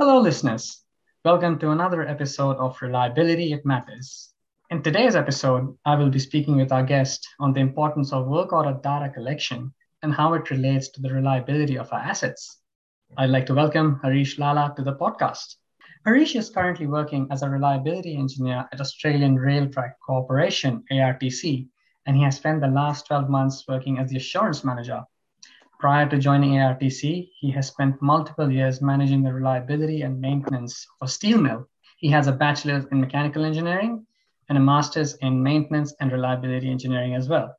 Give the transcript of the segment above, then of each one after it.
Hello, listeners. Welcome to another episode of Reliability It Matters. In today's episode, I will be speaking with our guest on the importance of work order data collection and how it relates to the reliability of our assets. I'd like to welcome Harish Lala to the podcast. Harish is currently working as a reliability engineer at Australian Rail Track Corporation, ARTC, and he has spent the last 12 months working as the assurance manager. Prior to joining ARTC, he has spent multiple years managing the reliability and maintenance of a steel mill. He has a bachelor's in mechanical engineering and a master's in maintenance and reliability engineering as well.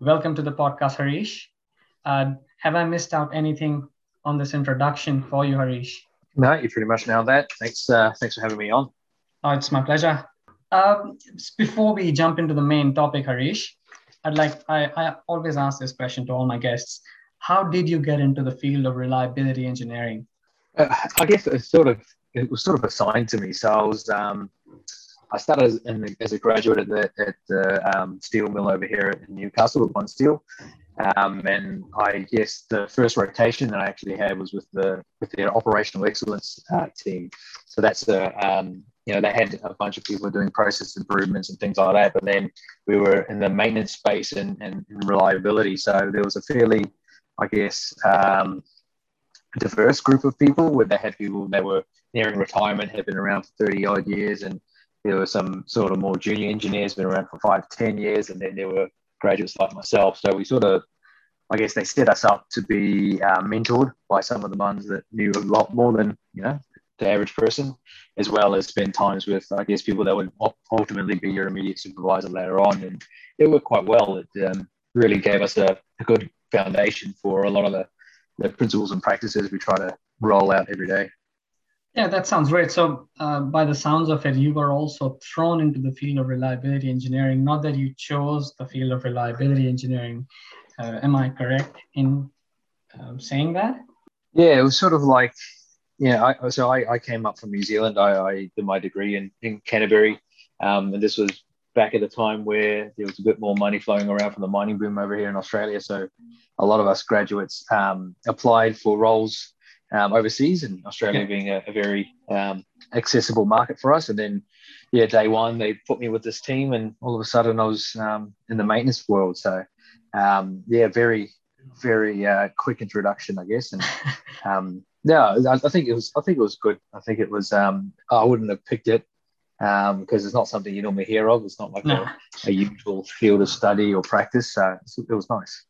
Welcome to the podcast, Harish. Have I missed out anything on this introduction for you, Harish? No, you pretty much nailed that. Thanks for having me on. Oh, it's my pleasure. Before we jump into the main topic, Harish, I always ask this question to all my guests. How did you get into the field of reliability engineering? I guess it was sort of assigned to me. So I was I started as a graduate at the steel mill over here in Newcastle with One Steel, and I guess the first rotation that I actually had was with their operational excellence team. So that's they had a bunch of people doing process improvements and things like that, but then we were in the maintenance space and reliability. So there was a fairly diverse group of people where they had people that were nearing retirement, had been around for 30-odd years, and there were some sort of more junior engineers been around for 5 to 10 years, and then there were graduates like myself. So we they set us up to be mentored by some of the ones that knew a lot more than, the average person, as well as spend times with, people that would ultimately be your immediate supervisor later on. And it worked quite well. It really gave us a good foundation for a lot of the principles and practices we try to roll out every day. Yeah, that sounds great. So by the sounds of it, you were also thrown into the field of reliability engineering, not that you chose the field of reliability engineering. Am I correct in saying that? Yeah, it was sort of like, I came up from New Zealand. I did my degree in Canterbury, and this was back at the time where there was a bit more money flowing around from the mining boom over here in Australia. So a lot of us graduates applied for roles overseas, and Australia being a very accessible market for us. And then, day one, they put me with this team, and all of a sudden I was in the maintenance world. So, very, very quick introduction, I guess. And I think it was good. I think it was, I wouldn't have picked it because it's not something you normally hear of. It's not like a usual field of study or practice. So it was nice.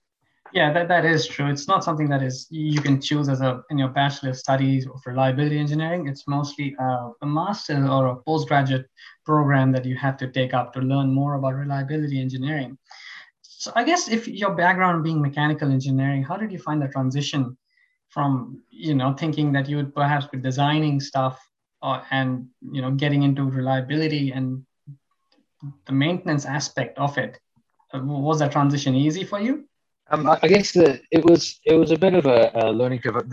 Yeah, that is true. It's not something that is you can choose as in your bachelor's studies of reliability engineering. It's mostly a master's or a postgraduate program that you have to take up to learn more about reliability engineering. So I guess if your background being mechanical engineering, how did you find the transition from, thinking that you would perhaps be designing stuff and getting into reliability and the maintenance aspect of it? Was that transition easy for you? I guess that it was a bit of a learning curve.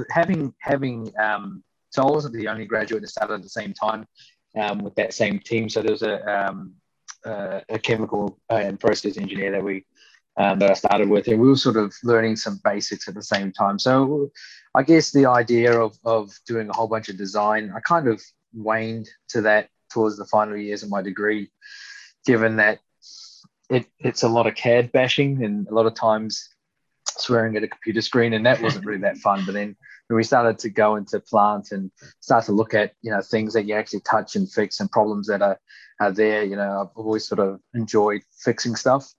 So I wasn't the only graduate that started at the same time with that same team. So there was a chemical and process engineer that we that I started with, and we were sort of learning some basics at the same time. So I guess the idea of doing a whole bunch of design, I kind of waned to that towards the final years of my degree, given that it's a lot of CAD bashing and a lot of times swearing at a computer screen, and that wasn't really that fun. But then when we started to go into plant and start to look at, things that you actually touch and fix and problems that are there, I've always sort of enjoyed fixing stuff,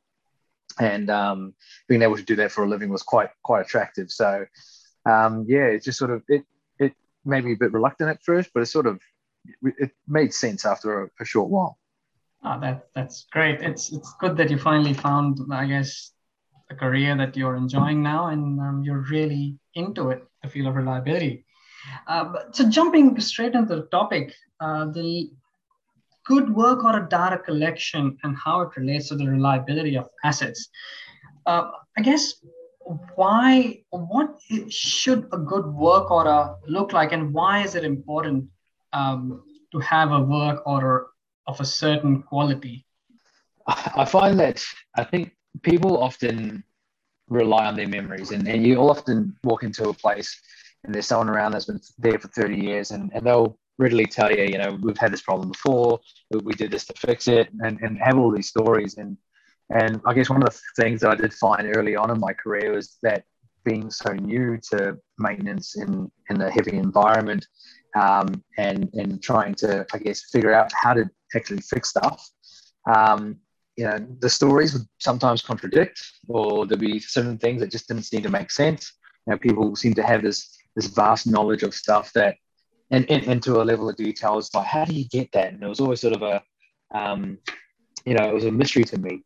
and being able to do that for a living was quite attractive. So it just sort of it made me a bit reluctant at first, but it made sense after a short while. Oh, that's great. It's good that you finally found, a career that you're enjoying now, and you're really into it, the field of reliability. So jumping straight into the topic, the good work order data collection and how it relates to the reliability of assets. What should a good work order look like, and why is it important to have a work order of a certain quality? I find that people often rely on their memories, and you often walk into a place and there's someone around that's been there for 30 years and they'll readily tell you, you know, we've had this problem before, we did this to fix it, and have all these stories. And I guess one of the things that I did find early on in my career was that being so new to maintenance in a heavy environment, and trying to, I guess, figure out how to actually fix stuff, you know, the stories would sometimes contradict, or there'd be certain things that just didn't seem to make sense. You know, people seem to have this vast knowledge of stuff that, and to a level of detail, it's like, how do you get that? And it was always sort of a, you know, it was a mystery to me.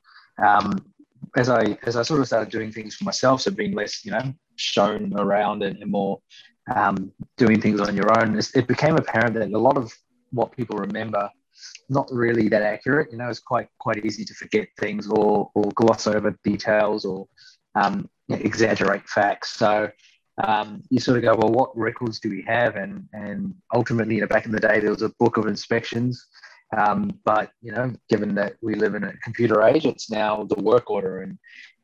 As I sort of started doing things for myself, so being less, you know, shown around and more doing things on your own, it became apparent that a lot of what people remember, not really that accurate. You know, it's quite easy to forget things or gloss over details or exaggerate facts. So you sort of go, well, what records do we have? And ultimately, you know, back in the day, there was a book of inspections. But, you know, given that we live in a computer age, it's now the work order,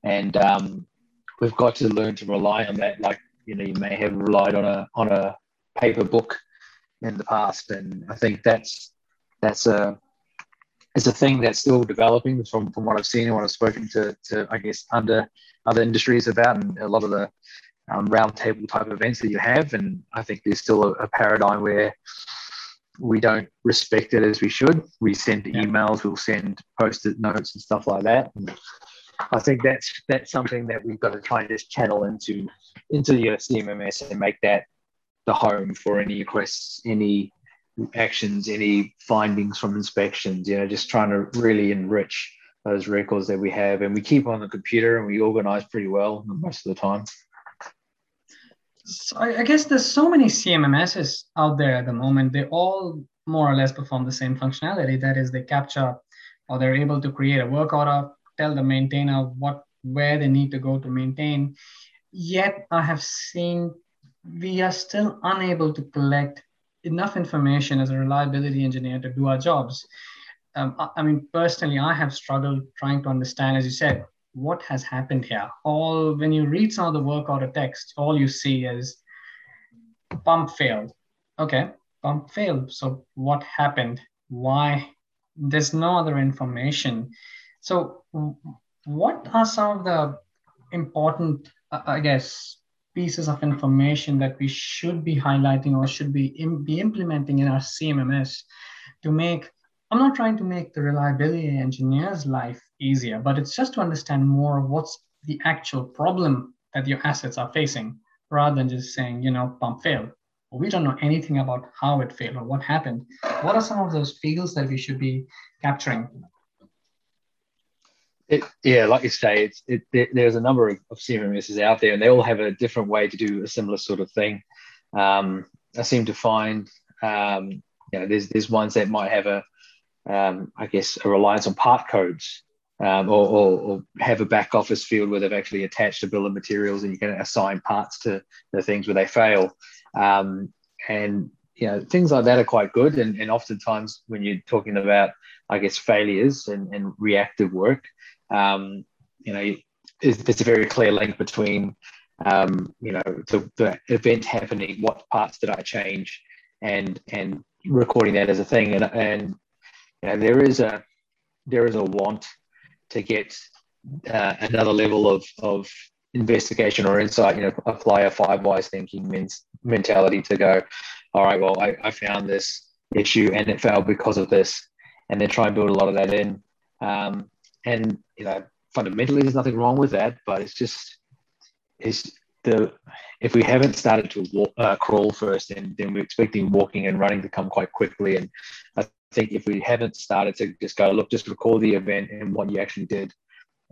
and we've got to learn to rely on that. Like, you know, you may have relied on a paper book in the past, and I think that's a thing that's still developing from what I've seen and what I've spoken to I guess under other industries about, and a lot of the round table type events that you have. And I think there's still a paradigm where we don't respect it as we should. We send emails, we'll send post-it notes and stuff like that. And I think that's something that we've got to try and just channel into your CMMS and make that the home for any requests, any actions, any findings from inspections, you know, just trying to really enrich those records that we have. And we keep on the computer and we organize pretty well most of the time. So I guess there's so many CMMSs out there at the moment. They all more or less perform the same functionality. That is, they capture, or they're able to create a work order, tell the maintainer where they need to go to maintain. Yet I have seen we are still unable to collect enough information as a reliability engineer to do our jobs. I mean, personally, I have struggled trying to understand, as you said, what has happened here. All when you read some of the work order text, all you see is pump failed. Okay, pump failed. So what happened? Why? There's no other information. So what are some of the important, I guess, pieces of information that we should be highlighting or should be implementing in our CMMS to make, I'm not trying to make the reliability engineer's life easier, but it's just to understand more of what's the actual problem that your assets are facing, rather than just saying, you know, pump failed. We don't know anything about how it failed or what happened. What are some of those fields that we should be capturing? Like you say, there's a number of CMMSs out there, and they all have a different way to do a similar sort of thing. I seem to find, you know, there's ones that might have a I guess a reliance on part codes, or have a back office field where they've actually attached a bill of materials and you can assign parts to the things where they fail. And, you know, things like that are quite good. And oftentimes when you're talking about, I guess, failures and reactive work, you know, it's a very clear link between, you know, the event happening, what parts did I change, and recording that as a thing. And you know, there is a want to get another level of investigation or insight, you know, apply a five whys thinking mentality to go, all right, well, I found this issue and it failed because of this. And then try and build a lot of that in. And, you know, fundamentally there's nothing wrong with that, but it's just, if we haven't started to crawl first, then we're expecting walking and running to come quite quickly. And I think if we haven't started to just go, look, just record the event and what you actually did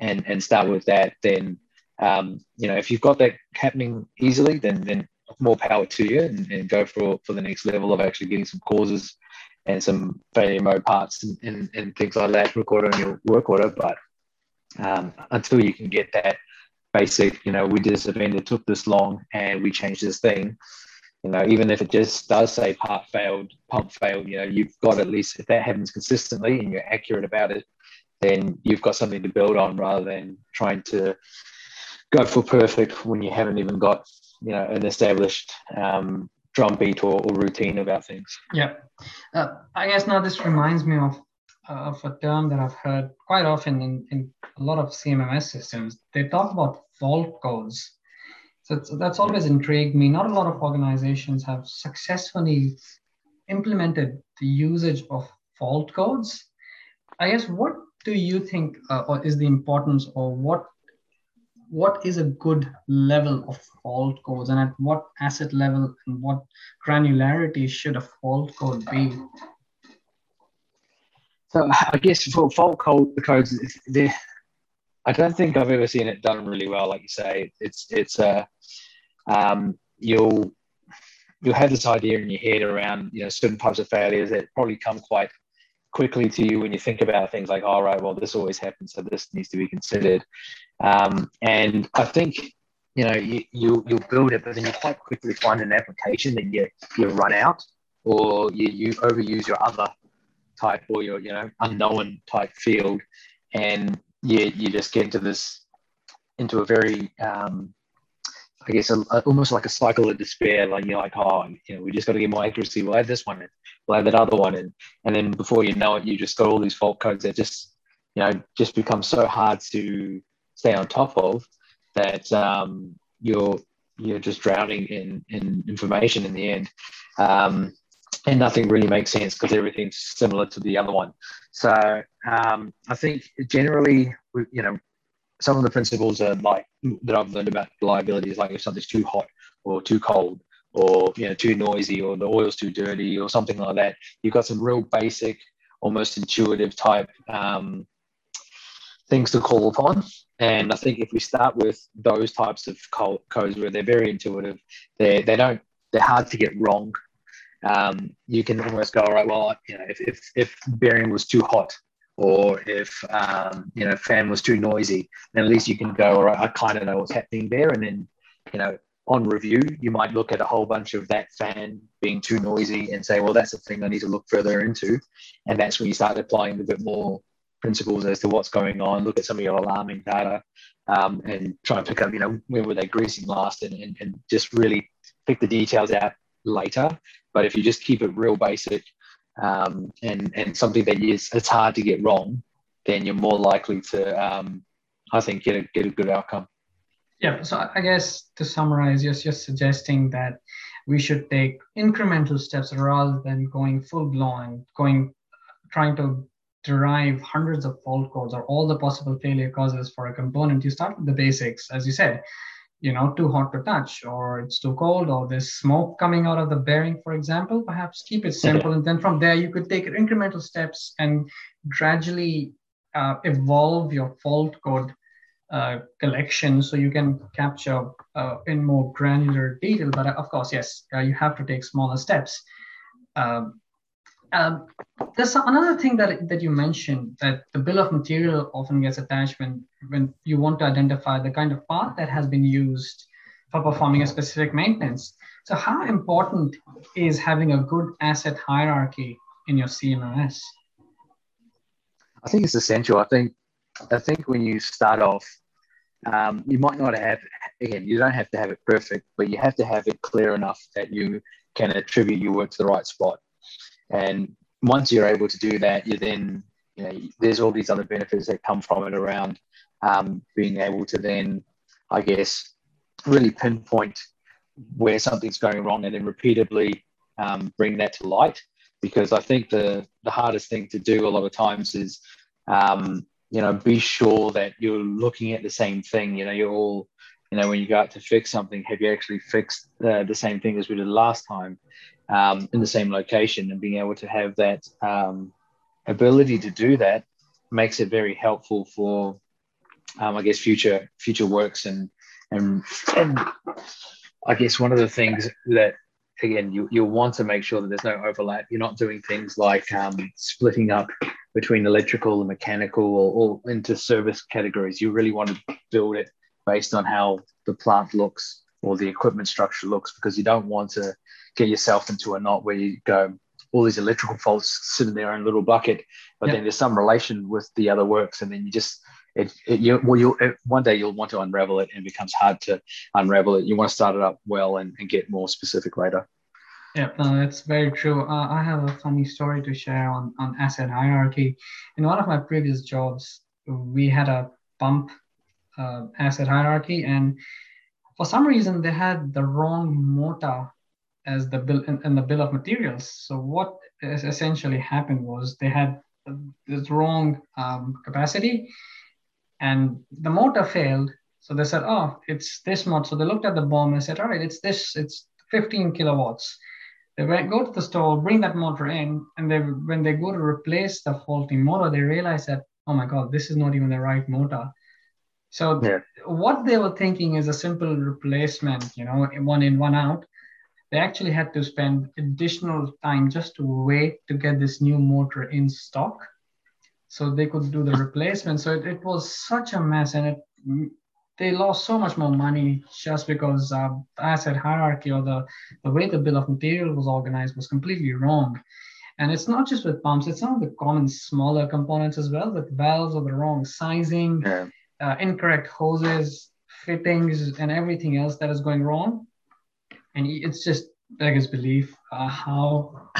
and start with that, then, you know, if you've got that happening easily, then more power to you and go for the next level of actually getting some causes and some failure mode parts and things like that recorded on your work order. But until you can get that basic, you know, we did this event, it took this long and we changed this thing, you know, even if it just does say part failed, pump failed, you know, you've got, at least if that happens consistently and you're accurate about it, then you've got something to build on, rather than trying to go for perfect when you haven't even got an established drumbeat or routine about things. Yeah. I guess now this reminds me of a term that I've heard quite often in a lot of CMMS systems. They talk about fault codes. So that's always intrigued me. Not a lot of organizations have successfully implemented the usage of fault codes. I guess, what do you think is the importance, or what is a good level of fault codes, and at what asset level and what granularity should a fault code be? So I guess for fault codes, I don't think I've ever seen it done really well. Like you say, you'll have this idea in your head around certain types of failures that probably come quite quickly to you when you think about things like, all right, well, this always happens, so this needs to be considered. And I think you'll build it, but then you quite quickly find an application that you run out, or you overuse your other type, or your unknown type field, and you just get into a very I guess almost like a cycle of despair. Like you're like, we just got to get more accuracy. We'll add this one in, we'll add that other one in, and then before you know it, you just got all these fault codes that just become so hard to stay on top of that you're just drowning in information in the end, and nothing really makes sense because everything's similar to the other one. So I think generally, some of the principles are that I've learned about reliability is like if something's too hot or too cold or too noisy or the oil's too dirty or something like that, you've got some real basic, almost intuitive type things to call upon. And I think if we start with those types of codes where they're very intuitive, they're hard to get wrong. You can almost go, all right, well, if bearing was too hot, or if fan was too noisy, then at least you can go, all right, I kind of know what's happening there. And then on review, you might look at a whole bunch of that fan being too noisy and say, well, that's the thing I need to look further into. And that's when you start applying a bit more principles as to what's going on. Look at some of your alarming data and try and pick up when were they greasing last, and just really pick the details out later. But if you just keep it real basic, and something that is, it's hard to get wrong, then you're more likely to, I think, get a good outcome. Yeah. So I guess to summarize, you're suggesting that we should take incremental steps rather than going full blown, trying to derive hundreds of fault codes or all the possible failure causes for a component. You start with the basics, as you said. Too hot to touch, or it's too cold, or there's smoke coming out of the bearing, for example. Perhaps keep it simple. And then from there, you could take incremental steps and gradually evolve your fault code collection so you can capture in more granular detail. But of course, yes, you have to take smaller steps. There's another thing that you mentioned, that the bill of material often gets attached when you want to identify the kind of part that has been used for performing a specific maintenance. So how important is having a good asset hierarchy in your CMMS? I think it's essential. I think when you start off, you might not have, again, you don't have to have it perfect, but you have to have it clear enough that you can attribute your work to the right spot. And once you're able to do that, you then, there's all these other benefits that come from it around being able to then, I guess, really pinpoint where something's going wrong and then repeatably bring that to light. Because I think the hardest thing to do a lot of times is, be sure that you're looking at the same thing. You're all, when you go out to fix something, have you actually fixed the same thing as we did last time? In the same location, and being able to have that ability to do that makes it very helpful for, I guess, future works. And I guess one of the things that, again, you'll want to make sure that there's no overlap. You're not doing things like splitting up between electrical and mechanical or into service categories. You really want to build it based on how the plant looks or the equipment structure looks, because you don't want to get yourself into a knot where you go, all these electrical faults sit in their own little bucket, but then there's some relation with the other works, and then one day you'll want to unravel it, and it becomes hard to unravel it. You want to start it up well and get more specific later. Yeah, no, that's very true. I have a funny story to share on asset hierarchy. In one of my previous jobs, we had a pump asset hierarchy, and for some reason they had the wrong mortar as the bill in the bill of materials. So what essentially happened was they had this wrong capacity, and the motor failed. So they said, "Oh, it's this much." So they looked at the bomb and said, "All right, it's this. It's 15 kilowatts." They go to the store, bring that motor in, and when they go to replace the faulty motor, they realize that, oh my God, this is not even the right motor. So what they were thinking is a simple replacement, you know, one in, one out. They actually had to spend additional time just to wait to get this new motor in stock so they could do the replacement. So it was such a mess, and they lost so much more money just because asset hierarchy, or the way the bill of material was organized, was completely wrong. And it's not just with pumps, it's some of the common smaller components as well, with valves of the wrong sizing, incorrect hoses, fittings, and everything else that is going wrong. And it's just beggars belief how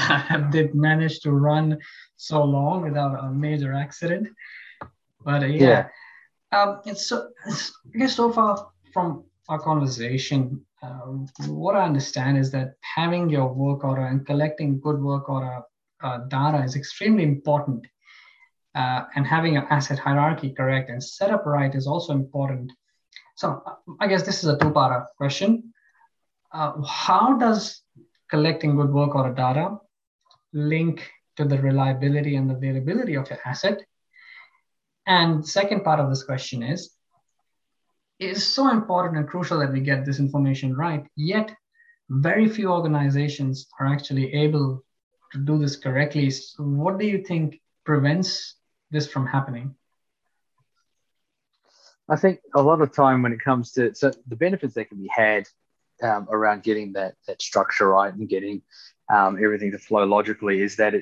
they managed to run so long without a major accident. But I guess so far from our conversation, what I understand is that having your work order and collecting good work order data is extremely important. And having an asset hierarchy correct and set up right is also important. So I guess this is a two-part question. How does collecting good work order data link to the reliability and availability of your asset? And second part of this question is, it is so important and crucial that we get this information right, yet very few organizations are actually able to do this correctly. So what do you think prevents this from happening? I think a lot of time when it comes to the benefits that can be had around getting that structure right and getting everything to flow logically is that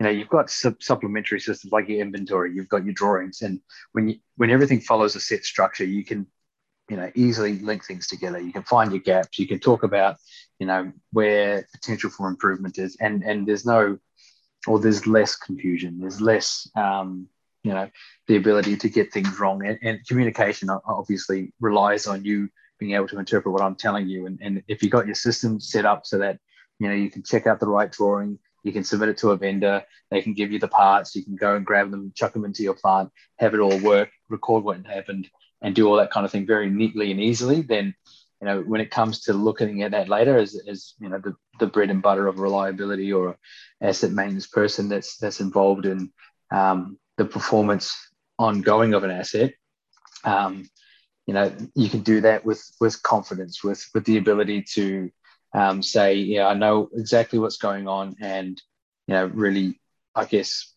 you've got supplementary systems like your inventory, you've got your drawings, and when everything follows a set structure, you can easily link things together. You can find your gaps. You can talk about where potential for improvement is, and there's less confusion. There's less the ability to get things wrong, and communication obviously relies on you being able to interpret what I'm telling you. And if you've got your system set up so that, you can check out the right drawing, you can submit it to a vendor, they can give you the parts, you can go and grab them, chuck them into your plant, have it all work, record what happened, and do all that kind of thing very neatly and easily, then, when it comes to looking at that later as the bread and butter of reliability or asset maintenance person that's involved in the performance ongoing of an asset, you can do that with confidence, with the ability to say, I know exactly what's going on, and really, I guess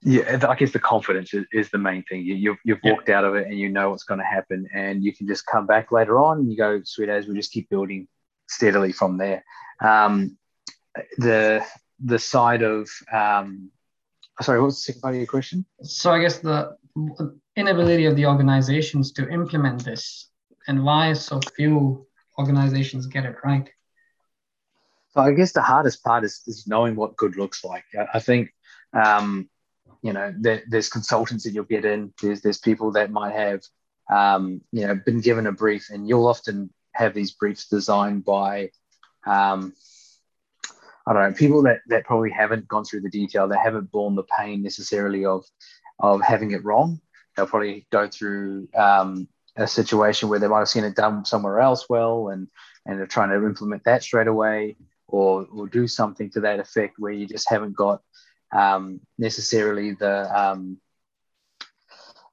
the confidence is the main thing. You've walked out of it, and you know what's going to happen, and you can just come back later on and you go, sweet as, we'll just keep building steadily from there. The side of sorry, what was the second part of your question? So I guess the inability of the organizations to implement this, and why so few organizations get it right. So I guess the hardest part is knowing what good looks like. I think, there's consultants that you'll get in. There's people that might have, been given a brief, and you'll often have these briefs designed by, people that probably haven't gone through the detail. They haven't borne the pain necessarily of having it wrong. They'll probably go through a situation where they might have seen it done somewhere else well, and they're trying to implement that straight away or do something to that effect, where you just haven't got necessarily the,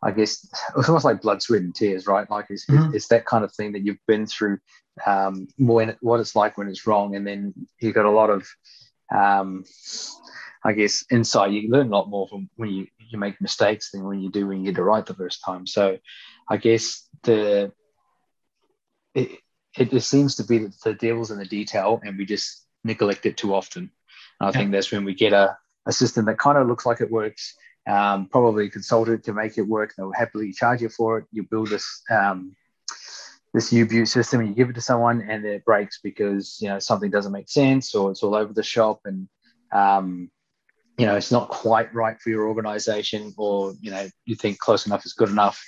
it's almost like blood, sweat, and tears, right? Like it's that kind of thing that you've been through, what it's like when it's wrong, and then you've got a lot of insight. You learn a lot more from when you make mistakes than when you get it right the first time. So I guess it seems to be that the devil's in the detail, and we just neglect it too often. And I think that's when we get a system that kind of looks like it works, probably consulted to make it work. They'll happily charge you for it. You build this this U-boot system and you give it to someone and it breaks because, you know, something doesn't make sense or it's all over the shop and, you know, it's not quite right for your organization, or, you know, you think close enough is good enough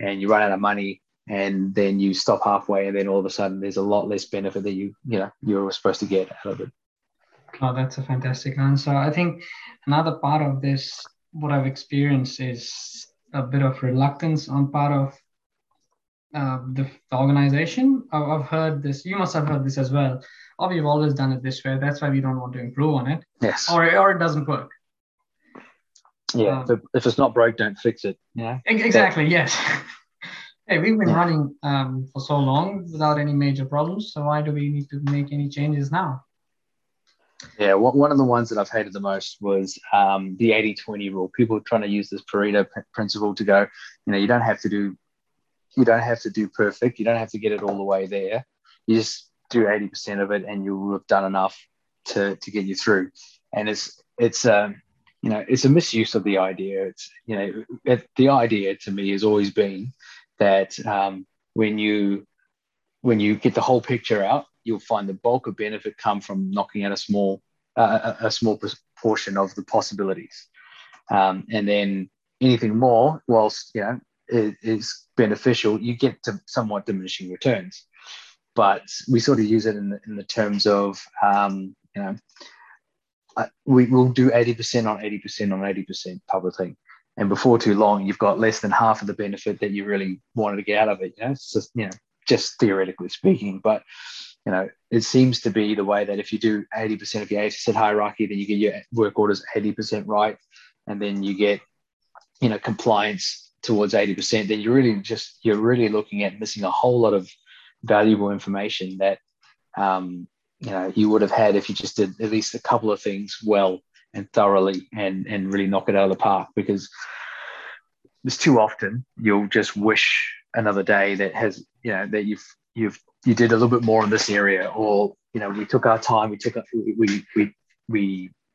and you run out of money and then you stop halfway and then all of a sudden there's a lot less benefit that you were supposed to get out of it. Oh, that's a fantastic answer. I think another part of this, what I've experienced, is a bit of reluctance on part of the organization. I've heard this. You must have heard this as well. Oh, we've always done it this way. That's why we don't want to improve on it. Yes. Or it doesn't work. Yeah. If it's not broke, don't fix it. Yeah. Exactly. Yes. Hey, we've been running for so long without any major problems. So why do we need to make any changes now? Yeah, one of the ones that I've hated the most was the 80-20 rule. People trying to use this Pareto principle to go, you know, you don't have to do perfect. You don't have to get it all the way there. You just do 80% of it, and you will have done enough to get you through. And it's a misuse of the idea. It's, you know, the idea to me has always been that when you get the whole picture out, you'll find the bulk of benefit come from knocking out a small proportion of the possibilities, and then anything more, whilst, you know, it is beneficial, you get to somewhat diminishing returns. But we sort of use it in the terms of we will do 80% on 80% on 80% type of thing, and before too long, you've got less than half of the benefit that you really wanted to get out of it. You know, it's just, you know, just theoretically speaking, but, you know, it seems to be the way that if you do 80% of your asset hierarchy, then you get your work orders 80% right, and then you get, you know, compliance towards 80%. Then you're really looking at missing a whole lot of valuable information that you know, you would have had if you just did at least a couple of things well and thoroughly and really knock it out of the park. Because it's too often you'll just wish another day that has, you know, that you did a little bit more in this area, or, you know, we took our time, we you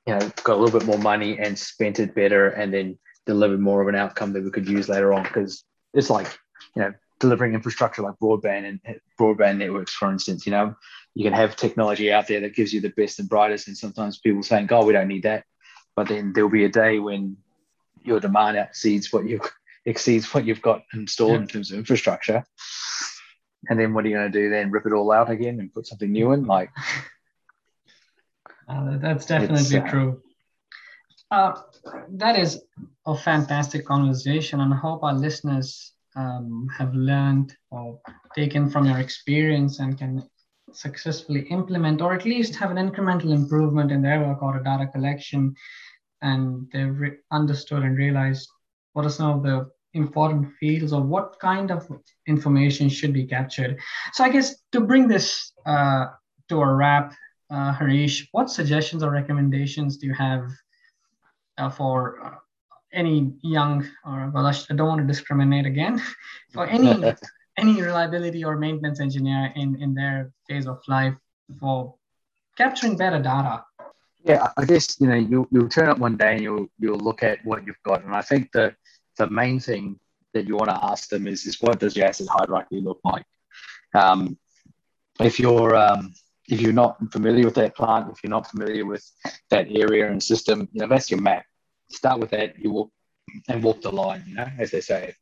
know, got a little bit more money and spent it better, and then delivered more of an outcome that we could use later on. Because it's like, you know, delivering infrastructure like broadband networks, for instance. You know, you can have technology out there that gives you the best and brightest, and sometimes people saying, "God, we don't need that," but then there'll be a day when your demand exceeds what you've got installed in terms of infrastructure. And then what are you going to do then? Rip it all out again and put something new in? Like, that's definitely true. That is a fantastic conversation, and I hope our listeners have learned or taken from your experience and can successfully implement, or at least have an incremental improvement in their work or data collection, and they've understood and realized what are some of the important fields or what kind of information should be captured. So I guess to bring this to a wrap, Harish, what suggestions or recommendations do you have for any young, or, well, I don't want to discriminate again, for any any reliability or maintenance engineer in their phase of life for capturing better data? Yeah, I guess, you know, you'll turn up one day and you'll look at what you've got, and I think that the main thing that you want to ask them is what does your asset hierarchy look like? If you're not familiar with that plant, if you're not familiar with that area and system, you know, that's your map. Start with that. You walk the line, you know, as they say.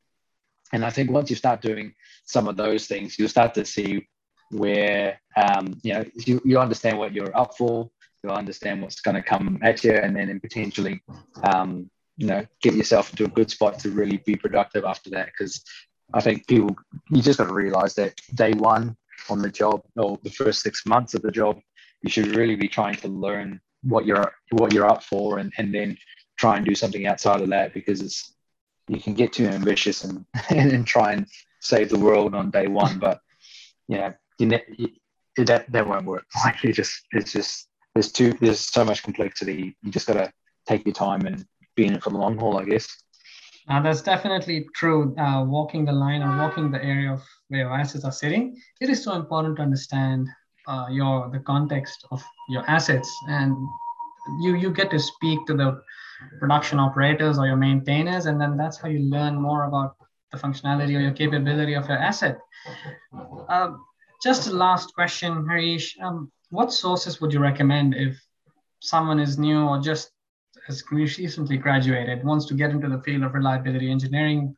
And I think once you start doing some of those things, you'll start to see where you know, you understand what you're up for. You'll understand what's going to come at you, and then potentially you know, get yourself into a good spot to really be productive after that. Because I think people, you just got to realize that day one on the job, or the first 6 months of the job, you should really be trying to learn what you're up for, and then try and do something outside of that, because you can get too ambitious and try and save the world on day one, but yeah, that won't work. Like, it's just there's so much complexity. You just got to take your time and being it for the long haul, I guess. That's definitely true. Walking the line or walking the area of where assets are sitting, it is so important to understand the context of your assets, and you get to speak to the production operators or your maintainers, and then that's how you learn more about the functionality or your capability of your asset. Just a last question, Harish. What sources would you recommend if someone is new or just has recently graduated, wants to get into the field of reliability engineering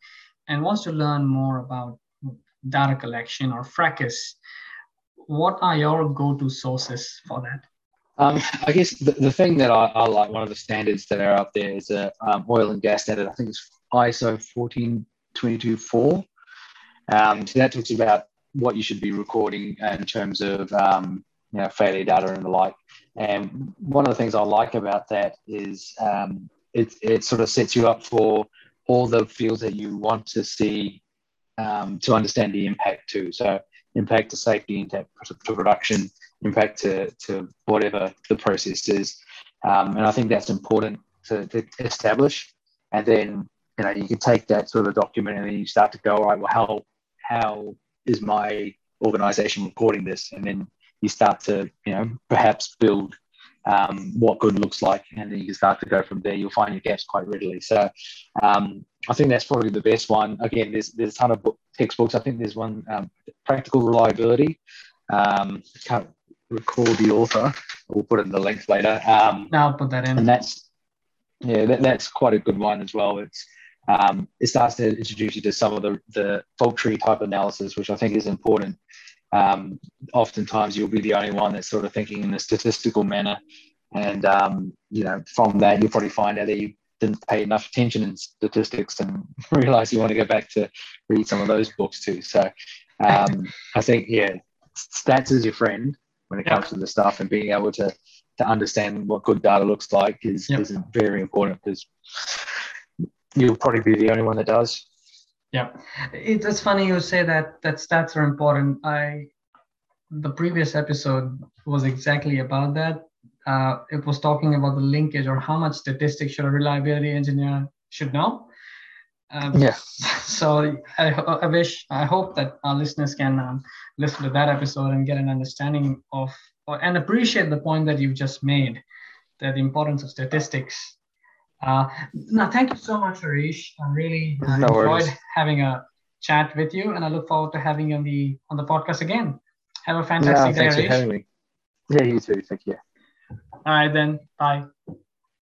and wants to learn more about data collection or FRACIS? What are your go-to sources for that? I guess the thing that I like, one of the standards that are up there is a oil and gas standard. I think it's ISO 14224. So that talks about what you should be recording in terms of failure data and the like. And one of the things I like about that is it sort of sets you up for all the fields that you want to see to understand the impact to. So impact to safety, impact to production, impact to whatever the process is. And I think that's important to establish. And then, you can take that sort of document and then you start to go, all right, well, how is my organization recording this? And then you start to, perhaps build what good looks like, and then you can start to go from there. You'll find your gaps quite readily. So I think that's probably the best one. Again, there's a ton of textbooks. I think there's one, Practical Reliability. Can't recall the author. We'll put it in the links later. I'll put that in. And that's quite a good one as well. It starts to introduce you to some of the fault tree type analysis, which I think is important. Oftentimes you'll be the only one that's sort of thinking in a statistical manner, and from that you'll probably find out that you didn't pay enough attention in statistics and realize you want to go back to read some of those books too. So I think stats is your friend when it comes to the stuff, and being able to understand what good data looks like is very important, because you'll probably be the only one that does. Yeah, it's funny you say that stats are important. The previous episode was exactly about that. It was talking about the linkage, or how much statistics should a reliability engineer should know. So I hope that our listeners can listen to that episode and get an understanding of and appreciate the point that you've just made, that the importance of statistics. Thank you so much, Harish. I really enjoyed having a chat with you, and I look forward to having you on the podcast again. Have a fantastic day, Harish. Yeah, you too. Thank you. All right, then. Bye.